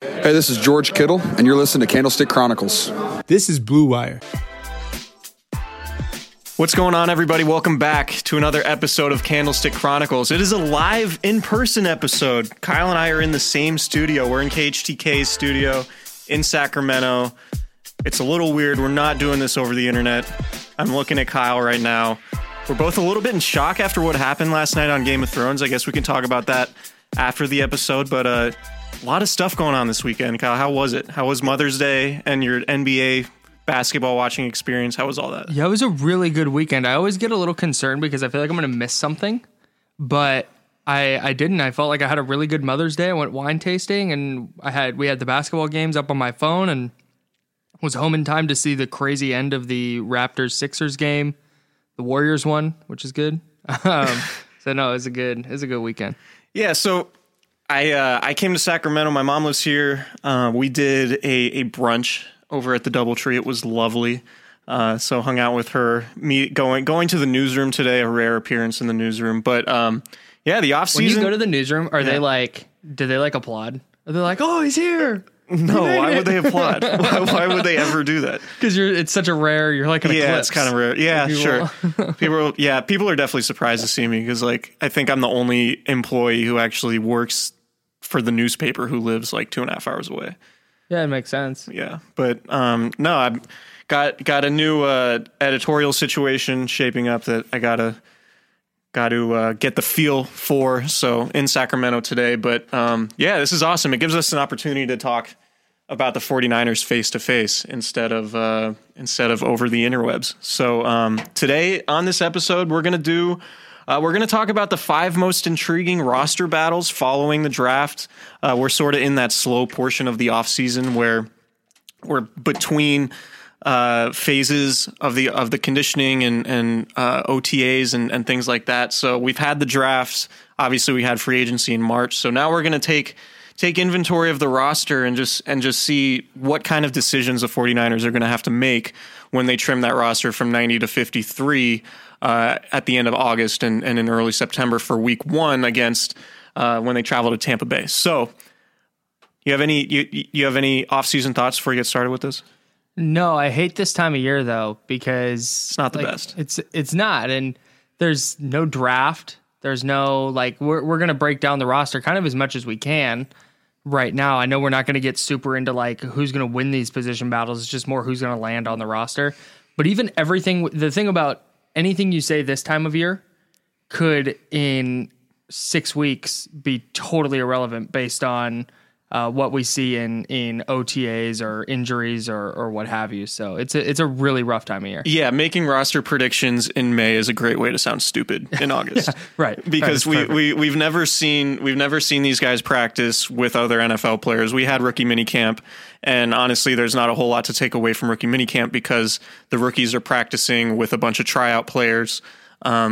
Hey, this is George Kittle, and you're listening to Candlestick Chronicles. This is Blue Wire. What's going on, everybody? Welcome back to another episode of Candlestick Chronicles. It is a live, in-person episode. Kyle and I are in the same studio. We're in KHTK's studio in Sacramento. It's a little weird. We're not doing this over the internet. I'm looking at Kyle right now. We're both a little bit in shock after what happened last night on Game of Thrones. I guess we can talk about that after the episode, but... a lot of stuff going on this weekend, Kyle. How was it? How was Mother's Day and your NBA basketball watching experience? How was all that? Yeah, it was a really good weekend. I always get a little concerned because I feel like I'm going to miss something, but I didn't. I felt like I had a really good Mother's Day. I went wine tasting, and we had the basketball games up on my phone and was home in time to see the crazy end of the Raptors-Sixers game, the Warriors won, which is good. So no, it was a good weekend. Yeah, so... I came to Sacramento. My mom lives here. We did a brunch over at the DoubleTree. It was lovely. So hung out with her. Me going to the newsroom today, a rare appearance in the newsroom. But yeah, the off season. When you go to the newsroom, do they applaud? Are they like, oh, he's here? No, why would they applaud? Why would they ever do that? Because it's such a rare. You're like an eclipse. Yeah, it's kind of rare. Yeah, people. Sure. People are definitely surprised to see me because I think I'm the only employee who actually works for the newspaper who lives 2.5 hours away. Yeah, it makes sense. Yeah, but no, I got a new editorial situation shaping up that I got to get the feel for. So in Sacramento today, but yeah, this is awesome. It gives us an opportunity to talk about the 49ers face to face instead of over the interwebs. So today on this episode, we're going to talk about the 5 most intriguing roster battles following the draft. We're sort of in that slow portion of the offseason where we're between phases of the conditioning and OTAs and things like that. So we've had the drafts. Obviously, we had free agency in March. So now we're going to take inventory of the roster and just see what kind of decisions the 49ers are going to have to make when they trim that roster from 90 to 53 at the end of August and in early September for week one against when they travel to Tampa Bay. So you have any offseason thoughts before you get started with this? No, I hate this time of year though, because it's not the best. It's not. And there's no draft. There's no we're going to break down the roster kind of as much as we can right now. I know we're not going to get super into who's going to win these position battles. It's just more who's going to land on the roster. But even everything, the thing about anything you say this time of year could in 6 weeks be totally irrelevant based on what we see in OTAs or injuries or what have you. So it's a really rough time of year. Yeah, making roster predictions in May is a great way to sound stupid in August. Yeah, right. Because we've never seen these guys practice with other NFL players. We had rookie minicamp, and honestly, there's not a whole lot to take away from rookie minicamp because the rookies are practicing with a bunch of tryout players.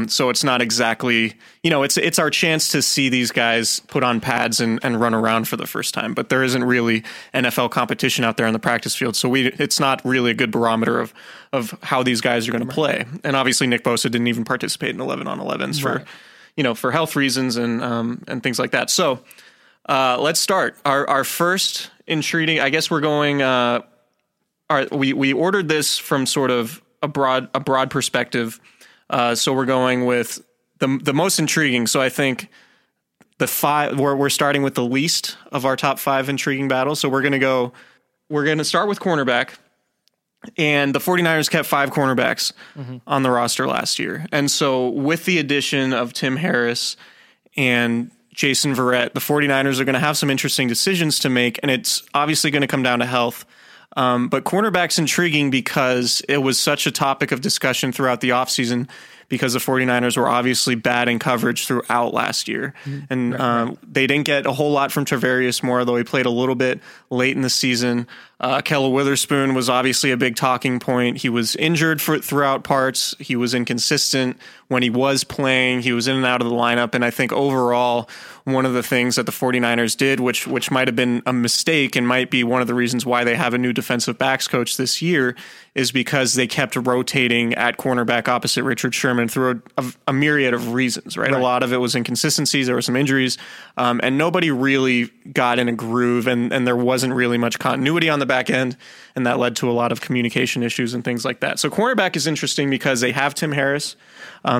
So it's not exactly, it's our chance to see these guys put on pads and run around for the first time, but there isn't really NFL competition out there on the practice field. So it's not really a good barometer of how these guys are going to play. And obviously Nick Bosa didn't even participate in 11 on 11s for health reasons and things like that. So, let's start our first entreating. I guess we're going, we ordered this from sort of a broad perspective. So we're going with the most intriguing. So I think the five we're starting with the least of our top five intriguing battles. So we're going to start with cornerback, and the 49ers kept five cornerbacks on the roster last year. And so with the addition of Tim Harris and Jason Verrett, the 49ers are going to have some interesting decisions to make. And it's obviously going to come down to health. But cornerback's intriguing because it was such a topic of discussion throughout the offseason because the 49ers were obviously bad in coverage throughout last year. And they didn't get a whole lot from Tarvarius Moore, though he played a little bit late in the season. Ahkello Witherspoon was obviously a big talking point. He was injured throughout parts. He was inconsistent when he was playing. He was in and out of the lineup. And I think overall, one of the things that the 49ers did, which might have been a mistake and might be one of the reasons why they have a new defensive backs coach this year, is because they kept rotating at cornerback opposite Richard Sherman through a myriad of reasons, right? A lot of it was inconsistencies. There were some injuries, and nobody really got in a groove, and there wasn't really much continuity on the back end, and that led to a lot of communication issues and things like that. So cornerback is interesting because they have Tim Harris.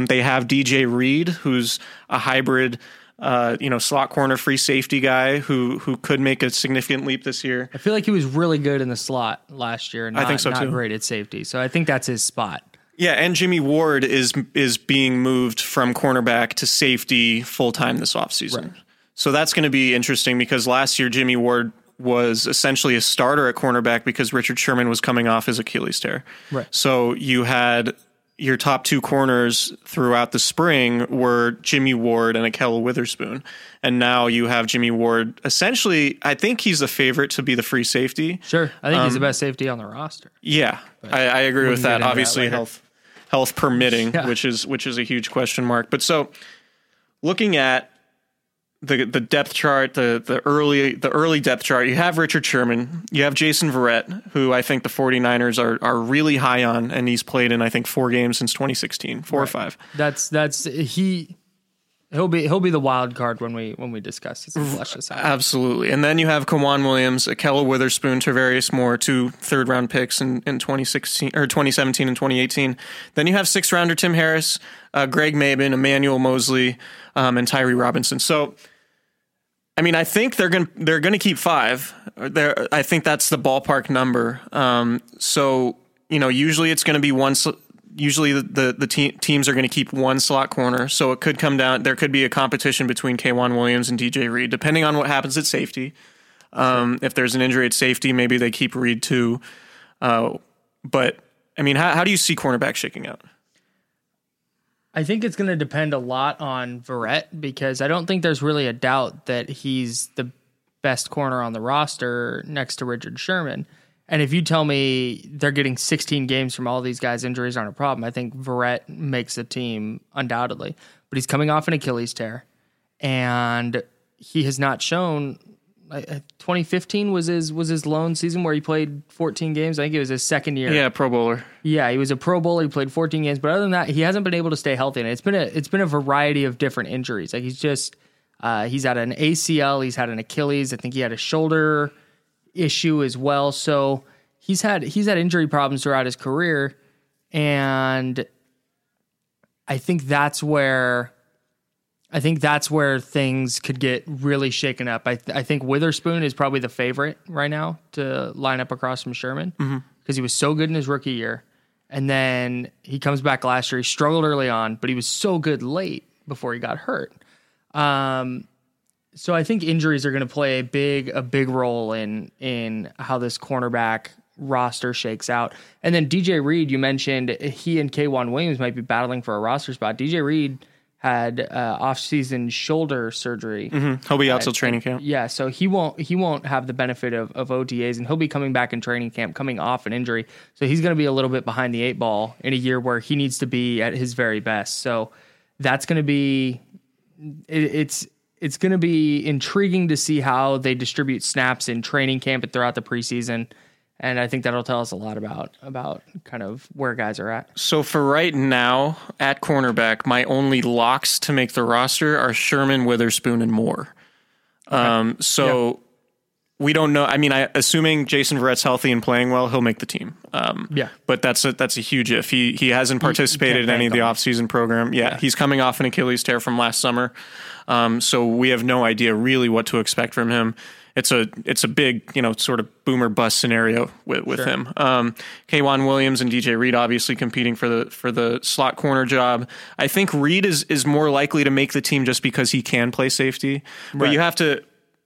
They have DJ Reed, who's a hybrid slot corner, free safety guy who could make a significant leap this year. I feel like he was really good in the slot last year. I think so too. Not great at safety. So I think that's his spot. Yeah. And Jimmy Ward is being moved from cornerback to safety full-time this offseason. Right. So that's going to be interesting because last year, Jimmy Ward was essentially a starter at cornerback because Richard Sherman was coming off his Achilles tear. Right. So you had your top two corners throughout the spring were Jimmy Ward and Ahkello Witherspoon. And now you have Jimmy Ward. Essentially, I think he's the favorite to be the free safety. Sure. I think he's the best safety on the roster. Yeah, I agree with that. Obviously, health permitting, which is a huge question mark. But so looking at the depth chart, the early depth chart, you have Richard Sherman, you have Jason Verrett, who I think the 49ers are really high on, and he's played in I think 4 games since 2016, four or five. That's he'll be the wild card when we discuss this and flesh this out. Absolutely. And then you have K'Waun Williams, Ahkello Witherspoon, Tarvarius Moore, 2 third-round picks in 2016 or 2017 and 2018. Then you have 6th-rounder Tim Harris, Greg Maben, Emmanuel Mosley, and Tyree Robinson. So I mean, I think they're going to keep 5. I think that's the ballpark number. So, usually it's going to be one. Usually the teams are going to keep one slot corner. So it could come down. There could be a competition between K'Waun Williams and DJ Reed, depending on what happens at safety. If there's an injury at safety, maybe they keep Reed too. But I mean, how do you see cornerback shaking out? I think it's going to depend a lot on Verrett because I don't think there's really a doubt that he's the best corner on the roster next to Richard Sherman. And if you tell me they're getting 16 games from all these guys, injuries aren't a problem. I think Verrett makes the team undoubtedly, but he's coming off an Achilles tear and he has not shown. 2015 was his lone season where he played 14 games. I think it was his second year. Yeah, Pro Bowler. Yeah, he was a Pro Bowler. He played 14 games, but other than that, he hasn't been able to stay healthy. And it's been a variety of different injuries. Like he's just he's had an ACL, he's had an Achilles. I think he had a shoulder issue as well. So he's had injury problems throughout his career, and I think that's where things could get really shaken up. I think Witherspoon is probably the favorite right now to line up across from Sherman because he was so good in his rookie year. And then he comes back last year. He struggled early on, but he was so good late before he got hurt. So I think injuries are going to play a big role in how this cornerback roster shakes out. And then DJ Reed, you mentioned he and K'Waun Williams might be battling for a roster spot. DJ Reed had off-season shoulder surgery. Mm-hmm. He'll be out till training camp. Yeah, so he won't have the benefit of OTAs, and he'll be coming back in training camp, coming off an injury. So he's going to be a little bit behind the eight ball in a year where he needs to be at his very best. So that's going to be it's going to be intriguing to see how they distribute snaps in training camp and throughout the preseason. And I think that'll tell us a lot about kind of where guys are at. So for right now, at cornerback, my only locks to make the roster are Sherman, Witherspoon, and Moore. Okay. We don't know. I mean, assuming Jason Verrett's healthy and playing well, he'll make the team. But that's a huge if. He hasn't participated in any of the offseason program. Yeah, he's coming off an Achilles tear from last summer. So we have no idea really what to expect from him. It's a big, sort of boom or bust scenario with sure. him. K'Waun Williams and DJ Reed obviously competing for the slot corner job. I think Reed is more likely to make the team just because he can play safety. Right. But you have to,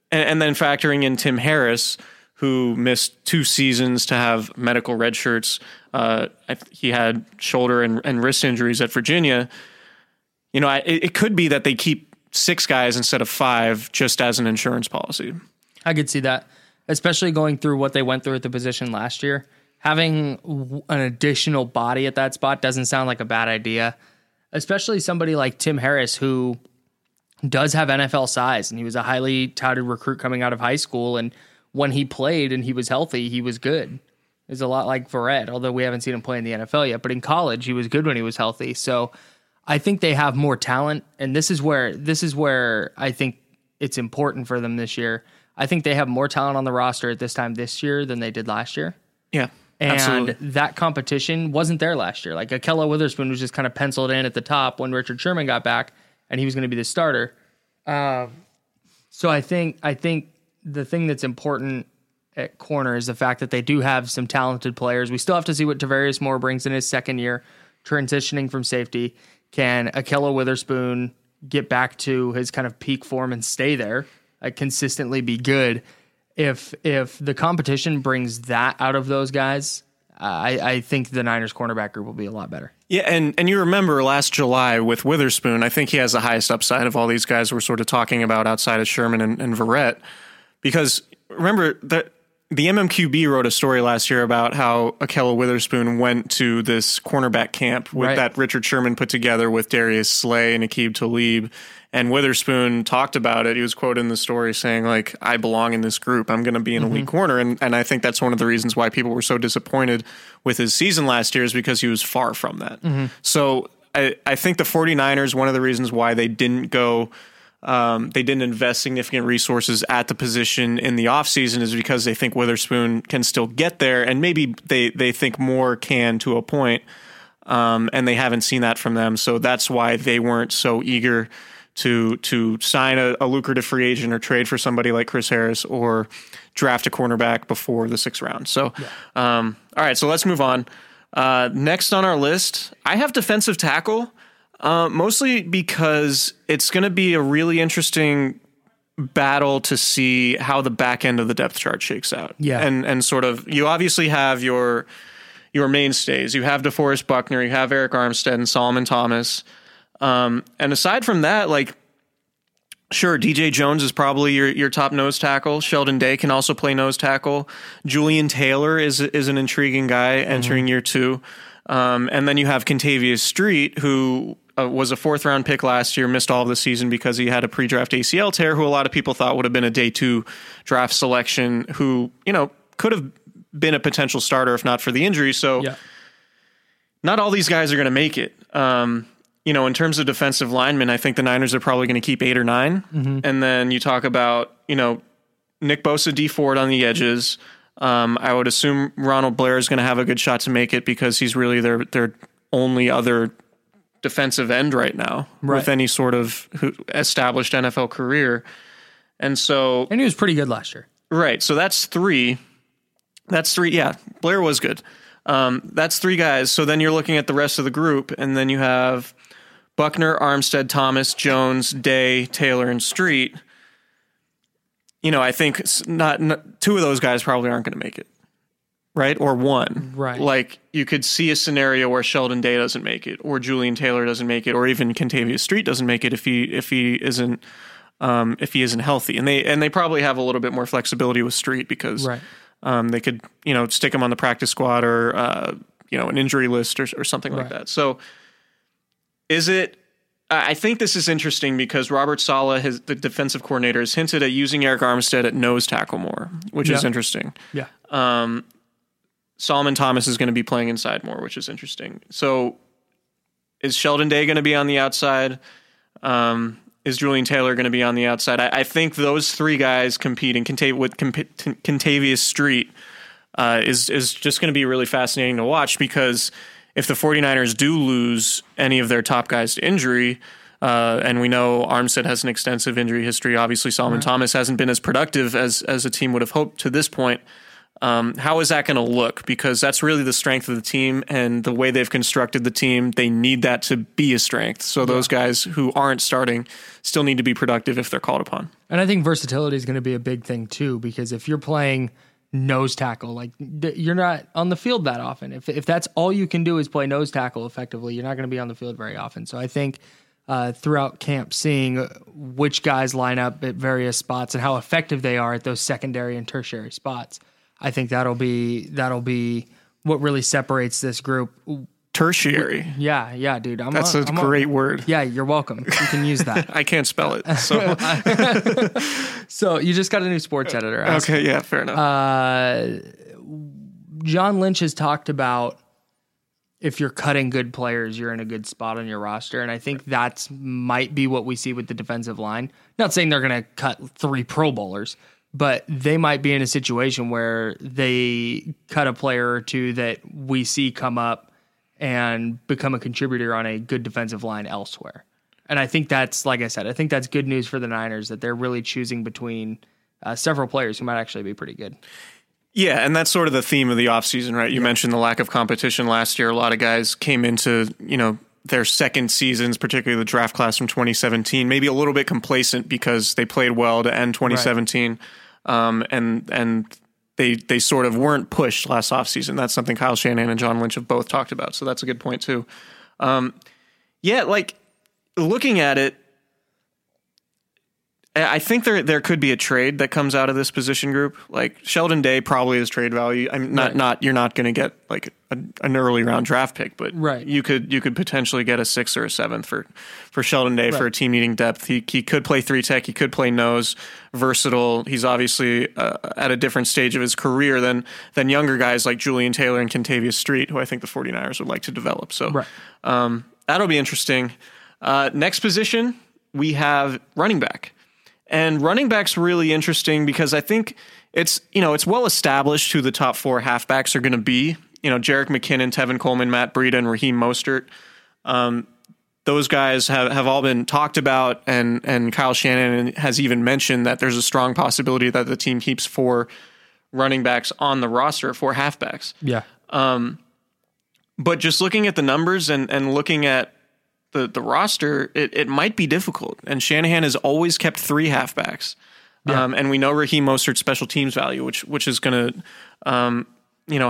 and then factoring in Tim Harris, who missed 2 seasons to have medical red shirts. He had shoulder and wrist injuries at Virginia. It could be that they keep 6 guys instead of 5 just as an insurance policy. I could see that, especially going through what they went through at the position last year. Having an additional body at that spot doesn't sound like a bad idea, especially somebody like Tim Harris, who does have NFL size, and he was a highly touted recruit coming out of high school. And when he played and he was healthy, he was good. It's a lot like Verrett, although we haven't seen him play in the NFL yet. But in college, he was good when he was healthy. So I think they have more talent, and this is where I think it's important for them this year. I think they have more talent on the roster at this time this year than they did last year. Yeah, and absolutely. That competition wasn't there last year. Like Ahkello Witherspoon was just kind of penciled in at the top when Richard Sherman got back, and he was going to be the starter. So I think the thing that's important at corner is the fact that they do have some talented players. We still have to see what Tarvarius Moore brings in his second year, transitioning from safety. Can Ahkello Witherspoon get back to his kind of peak form and stay there? Consistently be good. If the competition brings that out of those guys, I think the Niners cornerback group will be a lot better. Yeah, and you remember last July with Witherspoon, I think he has the highest upside of all these guys we're sort of talking about outside of Sherman and Verrett, because remember that the MMQB wrote a story last year about how Ahkello Witherspoon went to this cornerback camp with that Richard Sherman put together with Darius Slay and Aqib Talib. And Witherspoon talked about it. He was quoted in the story saying, like, I belong in this group. I'm going to be an elite corner. And I think that's one of the reasons why people were so disappointed with his season last year is because he was far from that. Mm-hmm. So I think the 49ers, one of the reasons why they didn't go, they didn't invest significant resources at the position in the offseason is because they think Witherspoon can still get there. And maybe they think Moore can to a point. And they haven't seen that from them. So that's why they weren't so eager to sign a lucrative free agent or trade for somebody like Chris Harris or draft a cornerback before the 6th round. So, all right, so let's move on. Next on our list, I have defensive tackle, mostly because it's going to be a really interesting battle to see how the back end of the depth chart shakes out. Yeah. And sort of, you obviously have your mainstays. You have DeForest Buckner, you have Eric Armstead and Solomon Thomas. And aside from that, like, sure, DJ Jones is probably your top nose tackle. Sheldon Day can also play nose tackle. Julian Taylor is an intriguing guy entering year 2. And then you have Kentavius Street, who was a 4th round pick last year, missed all of the season because he had a pre-draft ACL tear, who a lot of people thought would have been a day 2 draft selection, who, could have been a potential starter if not for the injury. So not all these guys are going to make it. In terms of defensive linemen, I think the Niners are probably going to keep 8 or 9. Mm-hmm. And then you talk about, Nick Bosa, D Ford on the edges. I would assume Ronald Blair is going to have a good shot to make it because he's really their only other defensive end right now with any sort of established NFL career. And he was pretty good last year. Right. So that's 3. Yeah. Blair was good. That's 3 guys. So then you're looking at the rest of the group, and then you have Buckner, Armstead, Thomas, Jones, Day, Taylor, and Street. you know, I think not two of those guys probably aren't going to make it. Right. Or one. Right. Like you could see a scenario where Sheldon Day doesn't make it or Julian Taylor doesn't make it or even Kentavius Street doesn't make it if he isn't healthy. And they probably have a little bit more flexibility with Street because right. They could, you know, stick him on the practice squad or, you know, an injury list or something right. like that. So I think this is interesting because Robert Saleh, the defensive coordinator, has hinted at using Eric Armstead at nose tackle more, which is interesting. Yeah. Solomon Thomas is going to be playing inside more, which is interesting. So is Sheldon Day going to be on the outside? Is Julian Taylor going to be on the outside? I think those three guys competing with Kentavius Street is just going to be really fascinating to watch because if the 49ers do lose any of their top guys to injury, and we know Armstead has an extensive injury history, obviously Solomon Thomas hasn't been as productive as the team would have hoped to this point. How is that going to look? Because that's really the strength of the team and the way they've constructed the team. They need that to be a strength. So those guys who aren't starting still need to be productive if they're called upon. And I think versatility is going to be a big thing too, because if you're playing nose tackle, like you're not on the field that often. If that's all you can do is play nose tackle effectively, you're not going to be on the field very often. So I think throughout camp, seeing which guys line up at various spots and how effective they are at those secondary and tertiary spots. I think that'll be what really separates this group. Tertiary. Yeah, dude. That's a great word. Yeah, you're welcome. You can use that. I can't spell it. So So you just got a new sports editor. Okay, yeah, fair enough. John Lynch has talked about if you're cutting good players, you're in a good spot on your roster, and I think that might be what we see with the defensive line. Not saying they're going to cut three Pro Bowlers, but they might be in a situation where they cut a player or two that we see come up and become a contributor on a good defensive line elsewhere. And I think that's, like I said, I think that's good news for the Niners that they're really choosing between several players who might actually be pretty good. Yeah, and that's sort of the theme of the offseason, right? You mentioned the lack of competition last year. A lot of guys came into, you know, their second seasons, particularly the draft class from 2017, maybe a little bit complacent because they played well to end 2017. Right. And they sort of weren't pushed last offseason. That's something Kyle Shanahan and John Lynch have both talked about. So that's a good point too. Like looking at it, I think there could be a trade that comes out of this position group. Like Sheldon Day probably is trade value. I'm not you're not going to get like an early round draft pick, but you could potentially get a 6th or a 7th for Sheldon Day for a team needing depth. He could play 3-tech, he could play nose, versatile. He's obviously at a different stage of his career than younger guys like Julian Taylor and Kentavius Street, who I think the 49ers would like to develop. So that'll be interesting. Next position, we have running back. And running back's really interesting because I think it's well established who the top four halfbacks are going to be. You know, Jerick McKinnon, Tevin Coleman, Matt Breida, and Raheem Mostert. Those guys have all been talked about, and Kyle Shanahan has even mentioned that there's a strong possibility that the team keeps four running backs on the roster, four halfbacks. Yeah. But just looking at the numbers and looking at the roster, it might be difficult. And Shanahan has always kept three halfbacks. Yeah. And we know Raheem Mostert's special teams value, which is going to,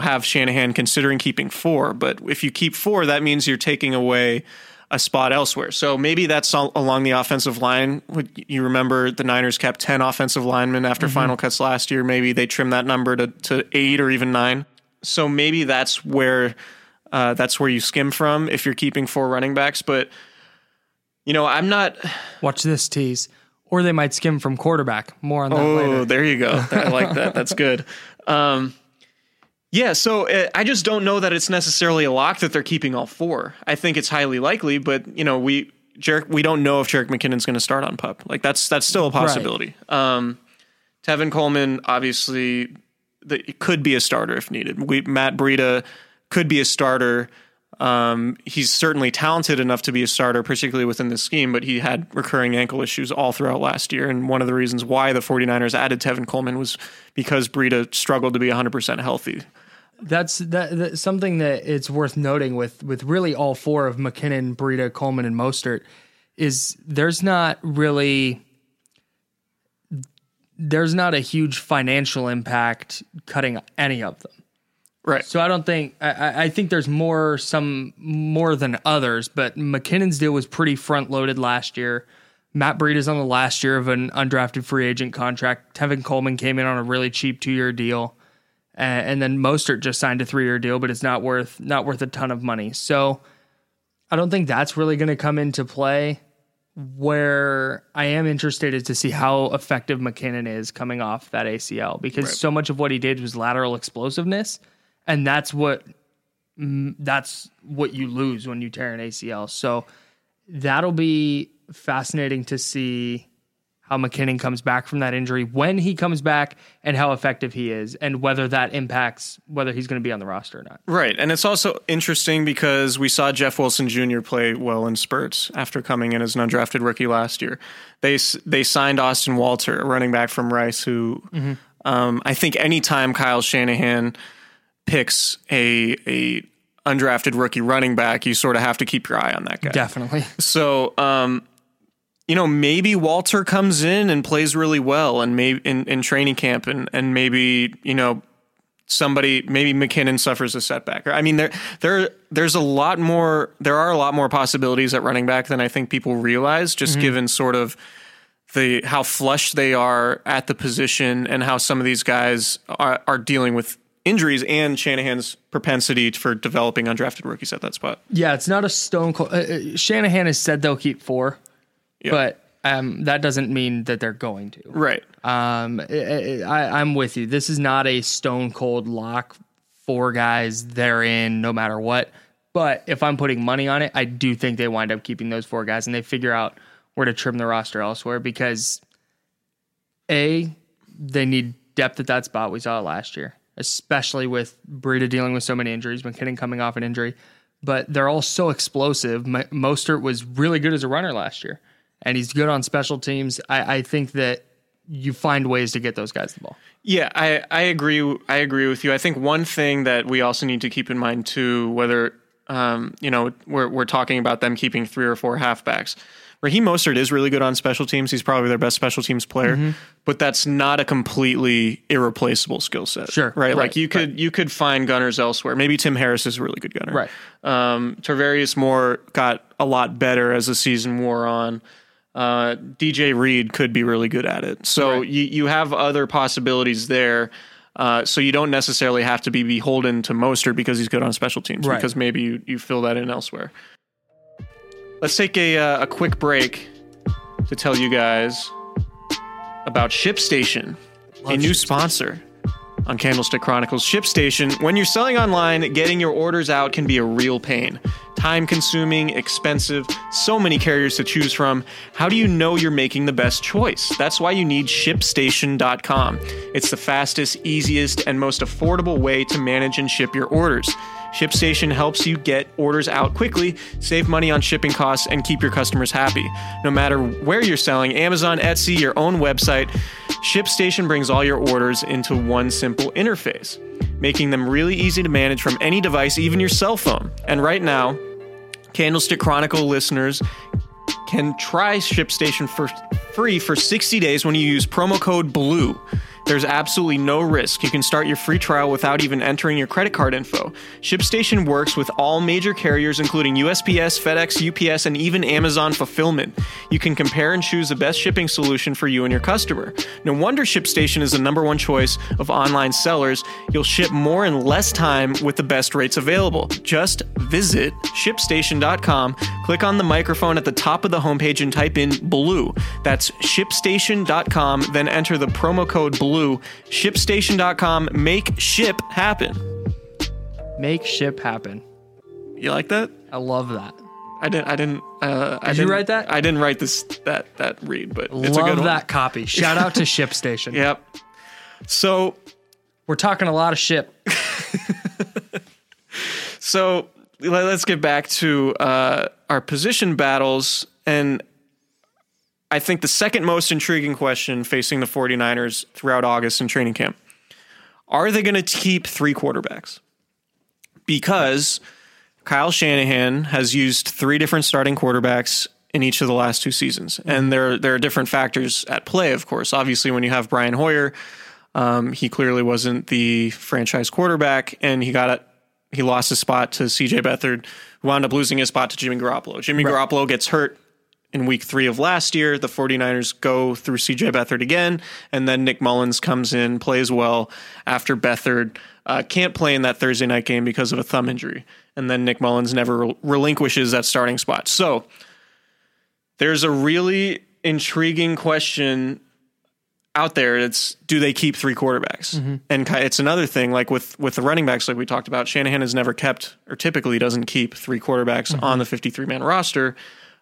have Shanahan considering keeping four. But if you keep four, that means you're taking away a spot elsewhere. So maybe that's along the offensive line. You remember the Niners kept 10 offensive linemen after final cuts last year. Maybe they trimmed that number to 8 or even 9. So maybe that's where... that's where you skim from if you're keeping four running backs. But, you know, I'm not... Watch this tease. Or they might skim from quarterback. More on that later. Oh, there you go. I like that. That's good. So I just don't know that it's necessarily a lock that they're keeping all four. I think it's highly likely, but, you know, we don't know if Jerick McKinnon's going to start on PUP. Like, that's still a possibility. Right. Tevin Coleman, obviously, it could be a starter if needed. Matt Breida... could be a starter. He's certainly talented enough to be a starter, particularly within this scheme, but he had recurring ankle issues all throughout last year. And one of the reasons why the 49ers added Tevin Coleman was because Breida struggled to be 100% healthy. That's something that it's worth noting with really all four of McKinnon, Breida, Coleman, and Mostert is there's not really there's not a huge financial impact cutting any of them. Right. So I don't think, I think there's more, some more than others, but McKinnon's deal was pretty front loaded last year. Matt Breida is on the last year of an undrafted free agent contract. Tevin Coleman came in on a really cheap 2-year deal. And then Mostert just signed a 3-year deal, but it's not worth a ton of money. So I don't think that's really going to come into play. Where I am interested is to see how effective McKinnon is coming off that ACL, because so much of what he did was lateral explosiveness, and that's what you lose when you tear an ACL. So that'll be fascinating to see how McKinnon comes back from that injury, when he comes back, and how effective he is, and whether that impacts whether he's going to be on the roster or not. Right. And it's also interesting because we saw Jeff Wilson Jr. play well in spurts after coming in as an undrafted rookie last year. They signed Austin Walter, a running back from Rice, who I think anytime Kyle Shanahan picks a undrafted rookie running back, you sort of have to keep your eye on that guy. Definitely. So, you know, maybe Walter comes in and plays really well and maybe in training camp and maybe, you know, maybe McKinnon suffers a setback. I mean, there are a lot more possibilities at running back than I think people realize, just given sort of how flush they are at the position and how some of these guys are dealing with injuries and Shanahan's propensity for developing undrafted rookies at that spot. Yeah, it's not a stone cold. Shanahan has said they'll keep 4. Yeah. But that doesn't mean that they're going to. Right. I'm with you. This is not a stone cold lock. 4 guys they're in no matter what. But if I'm putting money on it, I do think they wind up keeping those 4 guys and they figure out where to trim the roster elsewhere, because they need depth at that spot. We saw it last year, especially with Breida dealing with so many injuries, McKinnon coming off an injury. But they're all so explosive. Mostert was really good as a runner last year. And he's good on special teams. I think that you find ways to get those guys the ball. Yeah, I agree. I agree with you. I think one thing that we also need to keep in mind too, whether you know, we're talking about them keeping 3 or 4 halfbacks. Raheem Mostert is really good on special teams. He's probably their best special teams player, but that's not a completely irreplaceable skill set. Sure, right? Like you could find gunners elsewhere. Maybe Tim Harris is a really good gunner. Right. Tarvarius Moore got a lot better as the season wore on. DJ Reed could be really good at it. So you have other possibilities there. So you don't necessarily have to be beholden to Mostert because he's good on special teams, because maybe you fill that in elsewhere. Let's take a quick break to tell you guys about ShipStation, a new sponsor on Candlestick Chronicles. ShipStation, when you're selling online, getting your orders out can be a real pain. Time-consuming, expensive, so many carriers to choose from. How do you know you're making the best choice? That's why you need ShipStation.com. It's the fastest, easiest, and most affordable way to manage and ship your orders. ShipStation helps you get orders out quickly, save money on shipping costs, and keep your customers happy. No matter where you're selling, Amazon, Etsy, your own website, ShipStation brings all your orders into one simple interface, making them really easy to manage from any device, even your cell phone. And right now, Candlestick Chronicle listeners can try ShipStation for free for 60 days when you use promo code BLUE. There's absolutely no risk. You can start your free trial without even entering your credit card info. ShipStation works with all major carriers, including USPS, FedEx, UPS, and even Amazon Fulfillment. You can compare and choose the best shipping solution for you and your customer. No wonder ShipStation is the #1 choice of online sellers. You'll ship more in less time with the best rates available. Just visit ShipStation.com, click on the microphone at the top of the homepage, and type in BLUE. That's ShipStation.com, then enter the promo code BLUE. ShipStation.com. Make ship happen. Make ship happen. You like that? I love that. Did you write that? I didn't write that read, but it's a good one. Love that copy. Shout out to ShipStation. Yep. So we're talking a lot of ship. So let's get back to our position battles, and I think the second most intriguing question facing the 49ers throughout August in training camp, are they going to keep 3 quarterbacks? Because Kyle Shanahan has used 3 different starting quarterbacks in each of the last two seasons. And there are different factors at play, of course. Obviously, when you have Brian Hoyer, he clearly wasn't the franchise quarterback, and he lost his spot to CJ Beathard, who wound up losing his spot to Jimmy Garoppolo. Garoppolo gets hurt in week 3 of last year. The 49ers go through CJ Beathard again, and then Nick Mullins comes in, plays well after Beathard can't play in that Thursday night game because of a thumb injury. And then Nick Mullins never relinquishes that starting spot. So there's a really intriguing question out there. It's, do they keep three quarterbacks? Mm-hmm. And it's another thing, like with the running backs, like we talked about, Shanahan has never kept, or typically doesn't keep, three quarterbacks on the 53-man roster.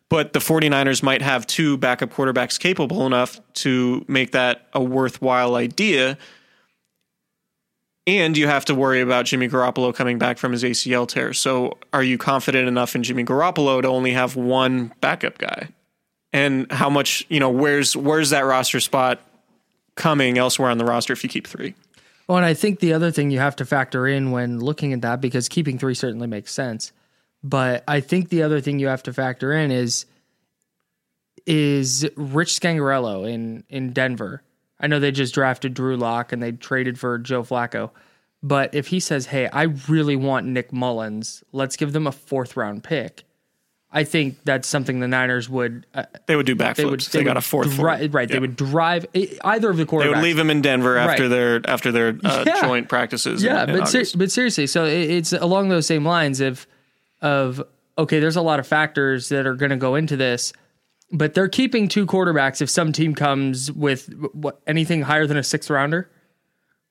But the 49ers might have two backup quarterbacks capable enough to make that a worthwhile idea. And you have to worry about Jimmy Garoppolo coming back from his ACL tear. So are you confident enough in Jimmy Garoppolo to only have one backup guy? And how much, where's that roster spot coming elsewhere on the roster if you keep three? Well, and I think the other thing you have to factor in when looking at that, because keeping three certainly makes sense. But I think the other thing you have to factor in is Rich Scangarello in Denver. I know they just drafted Drew Lock and they traded for Joe Flacco. But if he says, hey, I really want Nick Mullins, let's give them a 4th round pick. I think that's something the Niners would... they would do backflips. They got a 4th. Right, yeah. They would drive either of the quarterbacks. They would leave him in Denver after their joint practices. Yeah, but seriously, so it's along those same lines okay, there's a lot of factors that are going to go into this, but they're keeping two quarterbacks if some team comes with anything higher than a 6th rounder.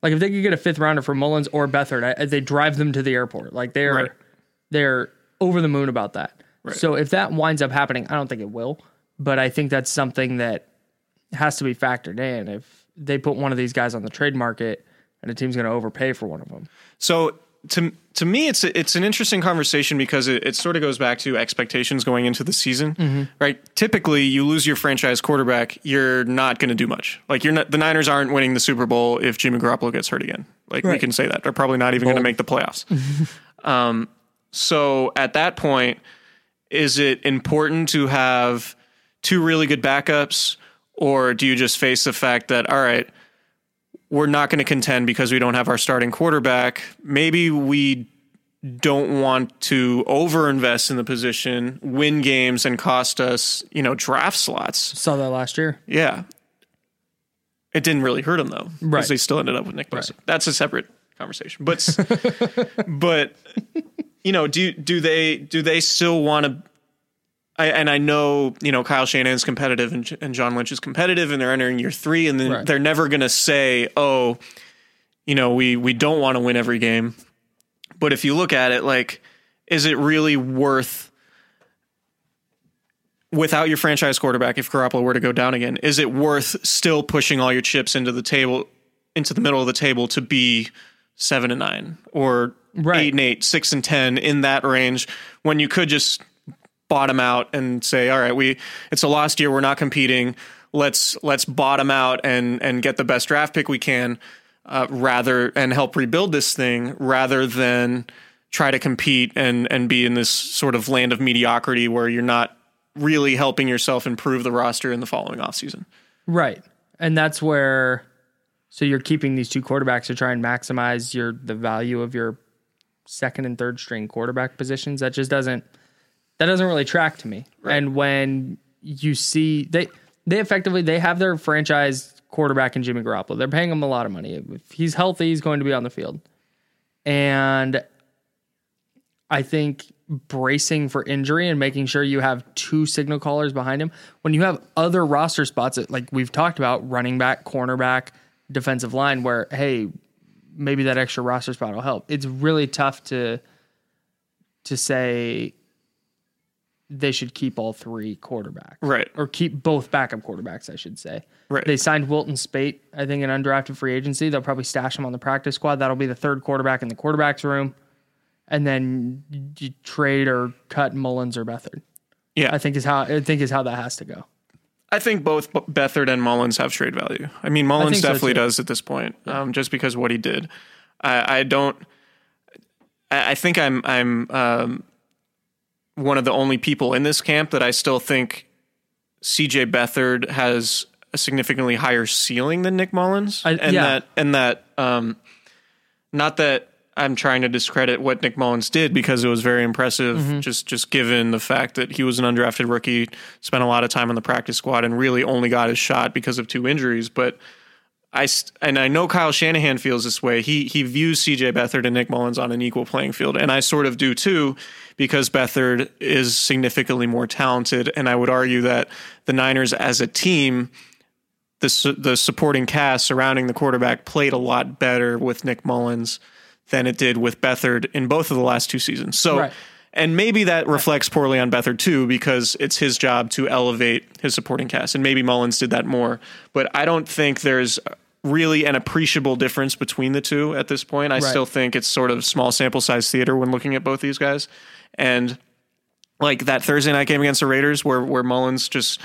Like if they could get a 5th rounder for Mullins or Beathard, they drive them to the airport. Like they're over the moon about that. Right. So if that winds up happening, I don't think it will, but I think that's something that has to be factored in. If they put one of these guys on the trade market and a team's going to overpay for one of them. So to me, it's an interesting conversation because it sort of goes back to expectations going into the season, right? Typically, you lose your franchise quarterback, you're not going to do much. Like the Niners aren't winning the Super Bowl if Jimmy Garoppolo gets hurt again. Like we can say that they're probably not even going to make the playoffs. So at that point, is it important to have two really good backups, or do you just face the fact that all right, we're not going to contend because we don't have our starting quarterback. Maybe we don't want to overinvest in the position, win games, and cost us, draft slots. Saw that last year. Yeah. It didn't really hurt them, though, because they still ended up with Nick Bosa. Right. That's a separate conversation. But do they still want to... And I know, Kyle Shanahan's competitive and John Lynch is competitive and they're entering year 3 and then they're never going to say, oh, we don't want to win every game. But if you look at it, like, is it really worth, without your franchise quarterback, if Garoppolo were to go down again, is it worth still pushing all your chips into the middle of the table to be 7-9 or 8-8, 6-10 in that range when you could just bottom out and say, all right, it's a lost year. We're not competing. Let's bottom out and get the best draft pick we can, and help rebuild this thing rather than try to compete and be in this sort of land of mediocrity where you're not really helping yourself improve the roster in the following offseason. Right. And that's where, so you're keeping these two quarterbacks to try and maximize the value of your second and third string quarterback positions. That just doesn't really track to me. Right. And when you see they have their franchise quarterback in Jimmy Garoppolo. They're paying him a lot of money. If he's healthy, he's going to be on the field. And I think bracing for injury and making sure you have two signal callers behind him, when you have other roster spots that, like we've talked about, running back, cornerback, defensive line, where, hey, maybe that extra roster spot will help. It's really tough to say they should keep all three quarterbacks. Right. Or keep both backup quarterbacks, I should say. Right. They signed Wilton Spate, I think, an undrafted free agency. They'll probably stash him on the practice squad. That'll be the third quarterback in the quarterback's room. And then you trade or cut Mullins or Beathard. Yeah. I think is how that has to go. I think both Beathard and Mullins have trade value. I mean, Mullins definitely does at this point, just because what he did. I think I'm one of the only people in this camp that I still think CJ Beathard has a significantly higher ceiling than Nick Mullins. Not that I'm trying to discredit what Nick Mullins did, because it was very impressive, just given the fact that he was an undrafted rookie, spent a lot of time on the practice squad, and really only got his shot because of two injuries. But I know Kyle Shanahan feels this way. He views CJ Beathard and Nick Mullins on an equal playing field, and I sort of do too, because Beathard is significantly more talented, and I would argue that the Niners as a team, the supporting cast surrounding the quarterback played a lot better with Nick Mullins than it did with Beathard in both of the last two seasons. So, right. And maybe that reflects poorly on Beathard too, because it's his job to elevate his supporting cast, and maybe Mullins did that more. But I don't think there's really an appreciable difference between the two at this point. I still think it's sort of small sample size theater when looking at both these guys. And like that Thursday night game against the Raiders where Mullins just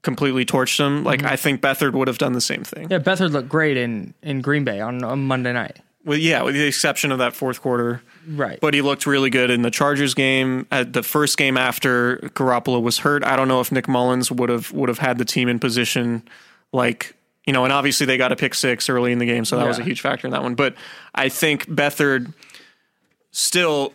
completely torched them, like I think Beathard would have done the same thing. Yeah, Beathard looked great in Green Bay on Monday night. Well, yeah, with the exception of that fourth quarter. Right. But he looked really good in the Chargers game, at the first game after Garoppolo was hurt. I don't know if Nick Mullins would have had the team in position, like, you know, and obviously they got a pick six early in the game, so that was a huge factor in that one. But I think Beathard still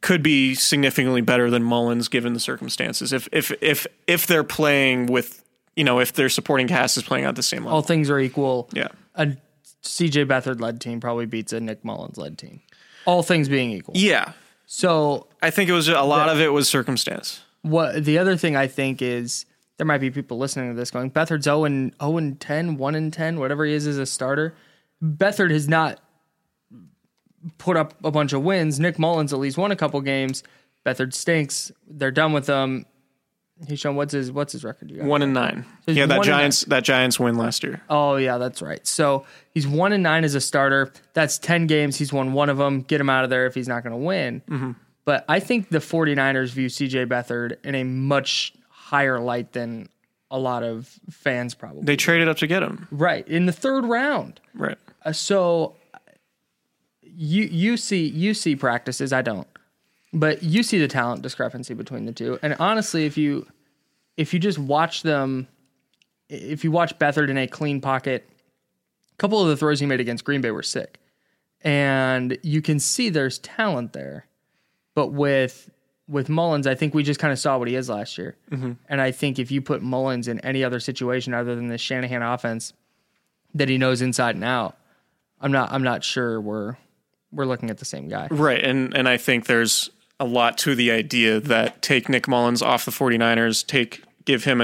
could be significantly better than Mullins given the circumstances. If they're playing with, you know, if their supporting cast is playing at the same level. All things are equal. Yeah. A CJ Beathard-led team probably beats a Nick Mullins-led team. All things being equal. Yeah. So I think it was a lot of it was circumstance. What the other thing I think is there might be people listening to this going, Beathard's 0-10, 1-10, whatever he is as a starter. Beathard has not put up a bunch of wins. Nick Mullins at least won a couple games. Beathard stinks. They're done with him. He's shown what's his record? You got 1-9. So yeah, that Giants win last year. Oh yeah, that's right. So he's 1-9 as a starter. That's 10 games. He's won one of them. Get him out of there if he's not going to win. Mm-hmm. But I think the 49ers view CJ Beathard in a much higher light than a lot of fans probably. They traded up to get him right in the third round. Right. So you see practices. I don't. But you see the talent discrepancy between the two. And honestly, if you just watch them, if you watch Beathard in a clean pocket, a couple of the throws he made against Green Bay were sick. And you can see there's talent there. But with Mullins, I think we just kind of saw what he is last year. Mm-hmm. And I think if you put Mullins in any other situation other than the Shanahan offense that he knows inside and out, I'm not sure we're looking at the same guy. Right, and I think there's a lot to the idea that take Nick Mullins off the 49ers, give him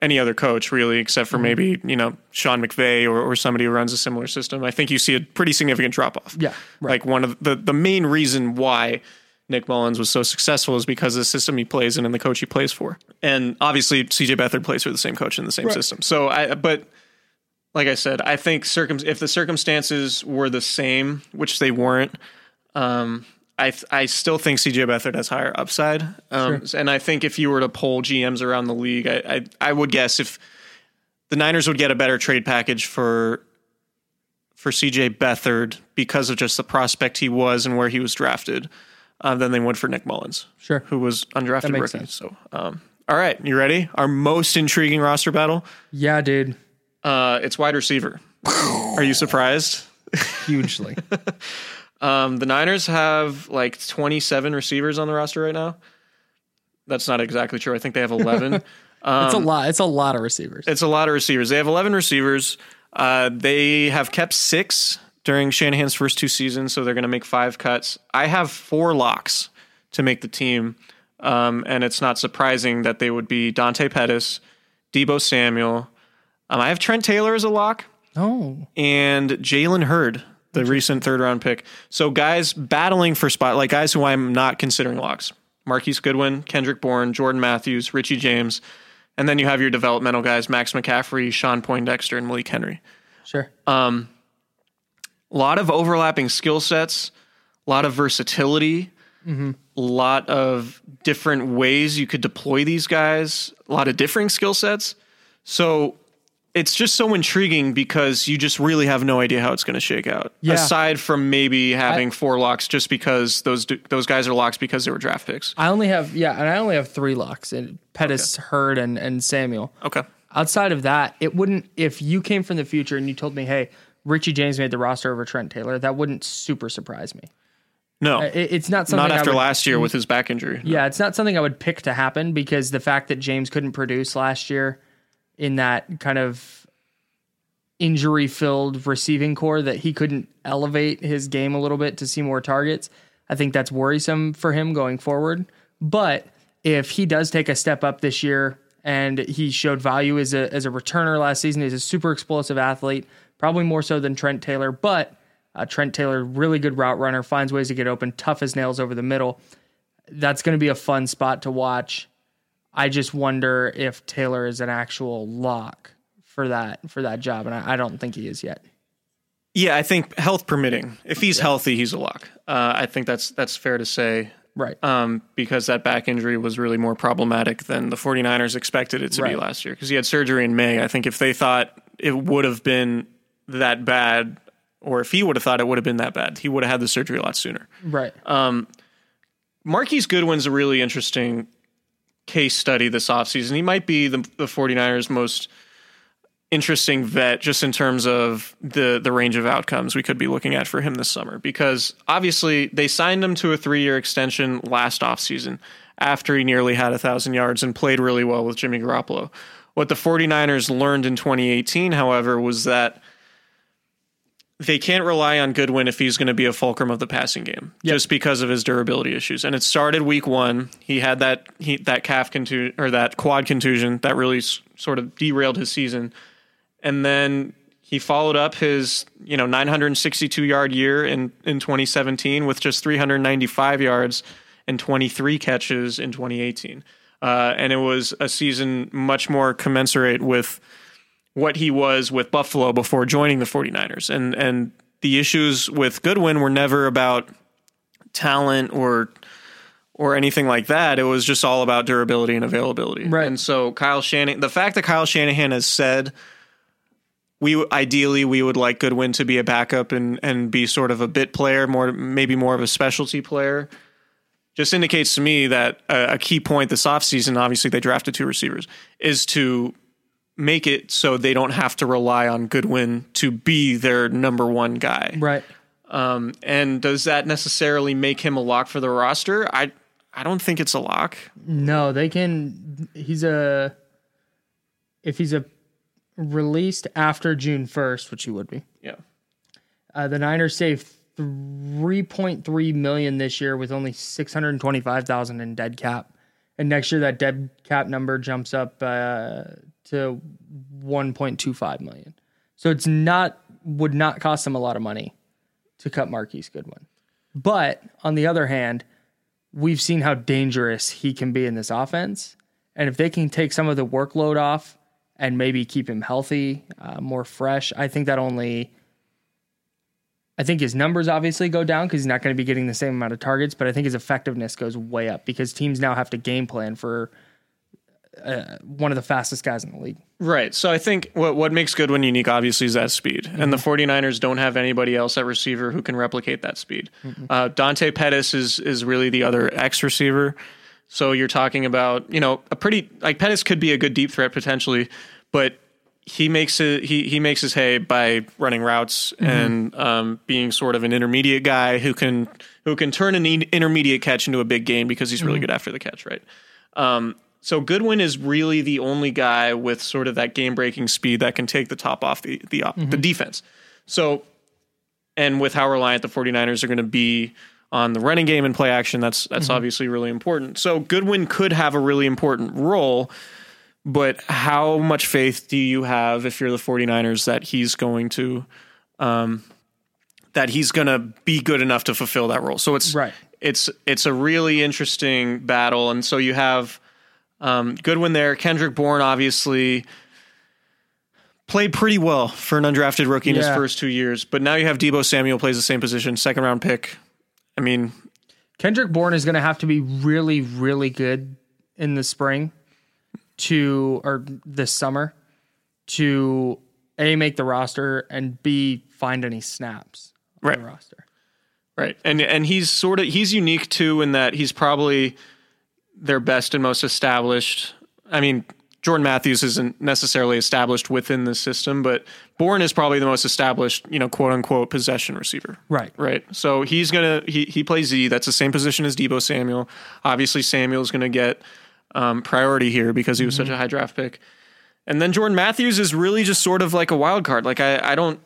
any other coach really, except for maybe, you know, Sean McVay or somebody who runs a similar system. I think you see a pretty significant drop off. Yeah. Right. Like one of the main reason why Nick Mullins was so successful is because of the system he plays in and the coach he plays for. And obviously CJ Beathard plays for the same coach in the same system. So like I said, I think if the circumstances were the same, which they weren't, I still think CJ Beathard has higher upside. Sure. And I think if you were to poll GMs around the league, I would guess if the Niners would get a better trade package for CJ Beathard because of just the prospect he was and where he was drafted, than they would for Nick Mullins, sure, who was undrafted rookie. Sense. So, all right, you ready? Our most intriguing roster battle. Yeah, dude. It's wide receiver. Are you surprised? Hugely. The Niners have like 27 receivers on the roster right now. That's not exactly true. I think they have 11. It's a lot. It's a lot of receivers. They have 11 receivers. They have kept 6 during Shanahan's first 2 seasons, so they're going to make 5 cuts. I have 4 locks to make the team, and it's not surprising that they would be Dante Pettis, Deebo Samuel. I have Trent Taylor as a lock. Oh. And Jalen Hurd, the recent third-round pick. So guys battling for spot, like guys who I'm not considering locks. Marquise Goodwin, Kendrick Bourne, Jordan Matthews, Richie James. And then you have your developmental guys, Max McCaffrey, Sean Poindexter, and Malik Henry. Sure. A lot of overlapping skill sets, a lot of versatility, a lot of different ways you could deploy these guys, a lot of differing skill sets. So it's just so intriguing because you just really have no idea how it's going to shake out. Yeah. Aside from maybe having four locks, just because those guys are locks because they were draft picks. I only have three locks: and Pettis, Hurd, and Samuel. Okay. Outside of that, it wouldn't. If you came from the future and you told me, "Hey, Richie James made the roster over Trent Taylor," that wouldn't super surprise me. No, it's not something. Not after last year with his back injury. No. Yeah, it's not something I would pick to happen because the fact that James couldn't produce last year in that kind of injury-filled receiving core, that he couldn't elevate his game a little bit to see more targets, I think that's worrisome for him going forward. But if he does take a step up this year and he showed value as a returner last season, he's a super explosive athlete, probably more so than Trent Taylor, but Trent Taylor, really good route runner, finds ways to get open, tough as nails over the middle. That's going to be a fun spot to watch. I just wonder if Taylor is an actual lock for that job, and I don't think he is yet. Yeah, I think health permitting, if he's healthy, he's a lock. I think that's fair to say, right? Because that back injury was really more problematic than the 49ers expected it to be last year, because he had surgery in May. I think if they thought it would have been that bad, or if he would have thought it would have been that bad, he would have had the surgery a lot sooner. Right. Marquise Goodwin's a really interesting case study this offseason. He might be the 49ers' most interesting vet, just in terms of the range of outcomes we could be looking at for him this summer, because obviously they signed him to a 3-year extension last offseason after he nearly had 1,000 yards and played really well with Jimmy Garoppolo. What the 49ers learned in 2018, however, was that they can't rely on Goodwin if he's going to be a fulcrum of the passing game, just because of his durability issues. And it started week 1. He had that calf contusion, or that quad contusion, that really sort of derailed his season. And then he followed up his 962 yard year in 2017 with just 395 yards and 23 catches in 2018. And it was a season much more commensurate with what he was with Buffalo before joining the 49ers. And the issues with Goodwin were never about talent or anything like that. It was just all about durability and availability. Right. And so Kyle Shanahan has said, ideally we would like Goodwin to be a backup and be sort of a bit player, maybe more of a specialty player, just indicates to me that a key point this offseason, obviously they drafted 2 receivers, is to make it so they don't have to rely on Goodwin to be their number one guy. Right. And does that necessarily make him a lock for the roster? I don't think it's a lock. No, they can. If he's a released after June 1st, which he would be. Yeah. The Niners saved $3.3 million this year with only $625,000 in dead cap. And next year that dead cap number jumps up, to $1.25 million. So it's would not cost them a lot of money to cut Marquise Goodwin. But on the other hand, we've seen how dangerous he can be in this offense. And if they can take some of the workload off and maybe keep him healthy, more fresh, I think his numbers obviously go down because he's not going to be getting the same amount of targets, but I think his effectiveness goes way up because teams now have to game plan for one of the fastest guys in the league. Right. So I think what makes Goodwin unique, obviously, is that speed. Mm-hmm. And the 49ers don't have anybody else at receiver who can replicate that speed. Mm-hmm. Dante Pettis is really the other X receiver. So you're talking about, Pettis could be a good deep threat potentially, but he makes his hay by running routes, mm-hmm. and being sort of an intermediate guy who can turn an intermediate catch into a big gain because he's really mm-hmm. good after the catch. Right. So Goodwin is really the only guy with sort of that game-breaking speed that can take the top off the defense. So, and with how reliant the 49ers are going to be on the running game and play action, that's mm-hmm. obviously really important. So Goodwin could have a really important role, but how much faith do you have if you're the 49ers that he's going to be good enough to fulfill that role? So it's a really interesting battle, and so you have Goodwin there. Kendrick Bourne obviously played pretty well for an undrafted rookie in his first 2 years, but now you have Deebo Samuel plays the same position, 2nd round pick. I mean, Kendrick Bourne is going to have to be really, really good in the summer to A, make the roster, and B, find any snaps on the roster. Right. And he's sort of, he's unique too in that he's probably their best and most established. I mean, Jordan Matthews isn't necessarily established within the system, but Bourne is probably the most established, you know, quote unquote possession receiver. Right. Right. So he's going to, he plays Z. That's the same position as Deebo Samuel. Obviously Samuel's going to get priority here because he was such a high draft pick. And then Jordan Matthews is really just sort of like a wild card. Like I don't,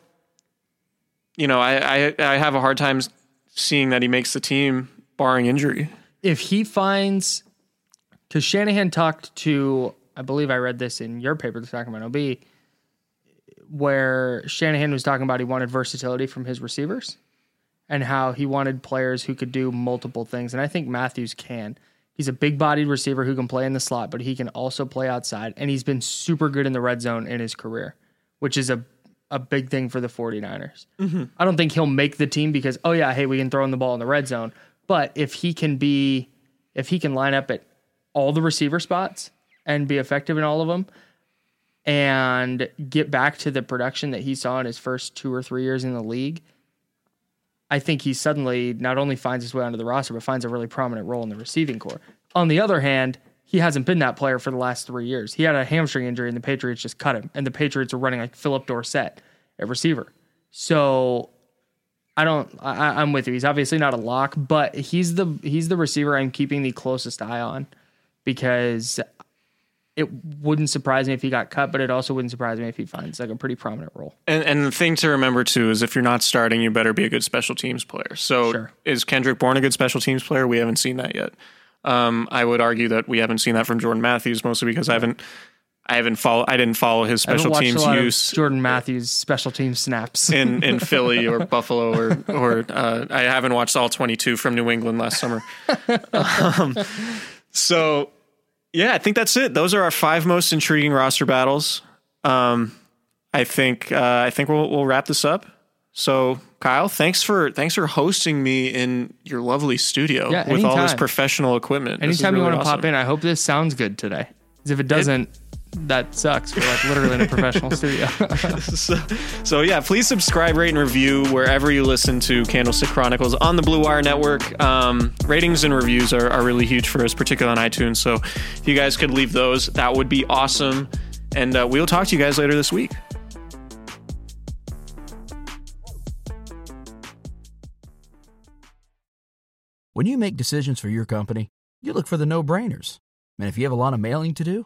you know, I have a hard time seeing that he makes the team barring injury. If he finds, because Shanahan talked to, I believe I read this in your paper, the Sacramento Bee, where Shanahan was talking about he wanted versatility from his receivers and how he wanted players who could do multiple things. And I think Matthews can. He's a big-bodied receiver who can play in the slot, but he can also play outside. And he's been super good in the red zone in his career, which is a big thing for the 49ers. Mm-hmm. I don't think he'll make the team because, oh, yeah, hey, we can throw him the ball in the red zone. But if he can be, if he can line up at all the receiver spots and be effective in all of them and get back to the production that he saw in his first 2 or 3 years in the league, I think he suddenly not only finds his way onto the roster, but finds a really prominent role in the receiving corps. On the other hand, he hasn't been that player for the last 3 years. He had a hamstring injury, and the Patriots just cut him, and the Patriots are running like Philip Dorsett at receiver. So I'm with you. He's obviously not a lock, but he's the receiver I'm keeping the closest eye on because it wouldn't surprise me if he got cut, but it also wouldn't surprise me if he finds like a pretty prominent role. And the thing to remember too is if you're not starting, you better be a good special teams player. So Is Kendrick Bourne a good special teams player? We haven't seen that yet. I would argue that we haven't seen that from Jordan Matthews, mostly because I didn't follow his special teams use. Jordan Matthews special team snaps in Philly or Buffalo or I haven't watched all 22 from New England last summer. So. Yeah, I think that's it. Those are our five most intriguing roster battles. I think we'll wrap this up. So, Kyle, thanks for hosting me in your lovely studio with all this professional equipment. Anytime really you want to pop in, I hope this sounds good today. Because if it doesn't, that sucks. We're like literally in a professional studio. So yeah, please subscribe, rate, and review wherever you listen to Candlestick Chronicles on the Blue Wire Network. Ratings and reviews are really huge for us, particularly on iTunes. So if you guys could leave those, that would be awesome. And we'll talk to you guys later this week. When you make decisions for your company, you look for the no-brainers. And if you have a lot of mailing to do,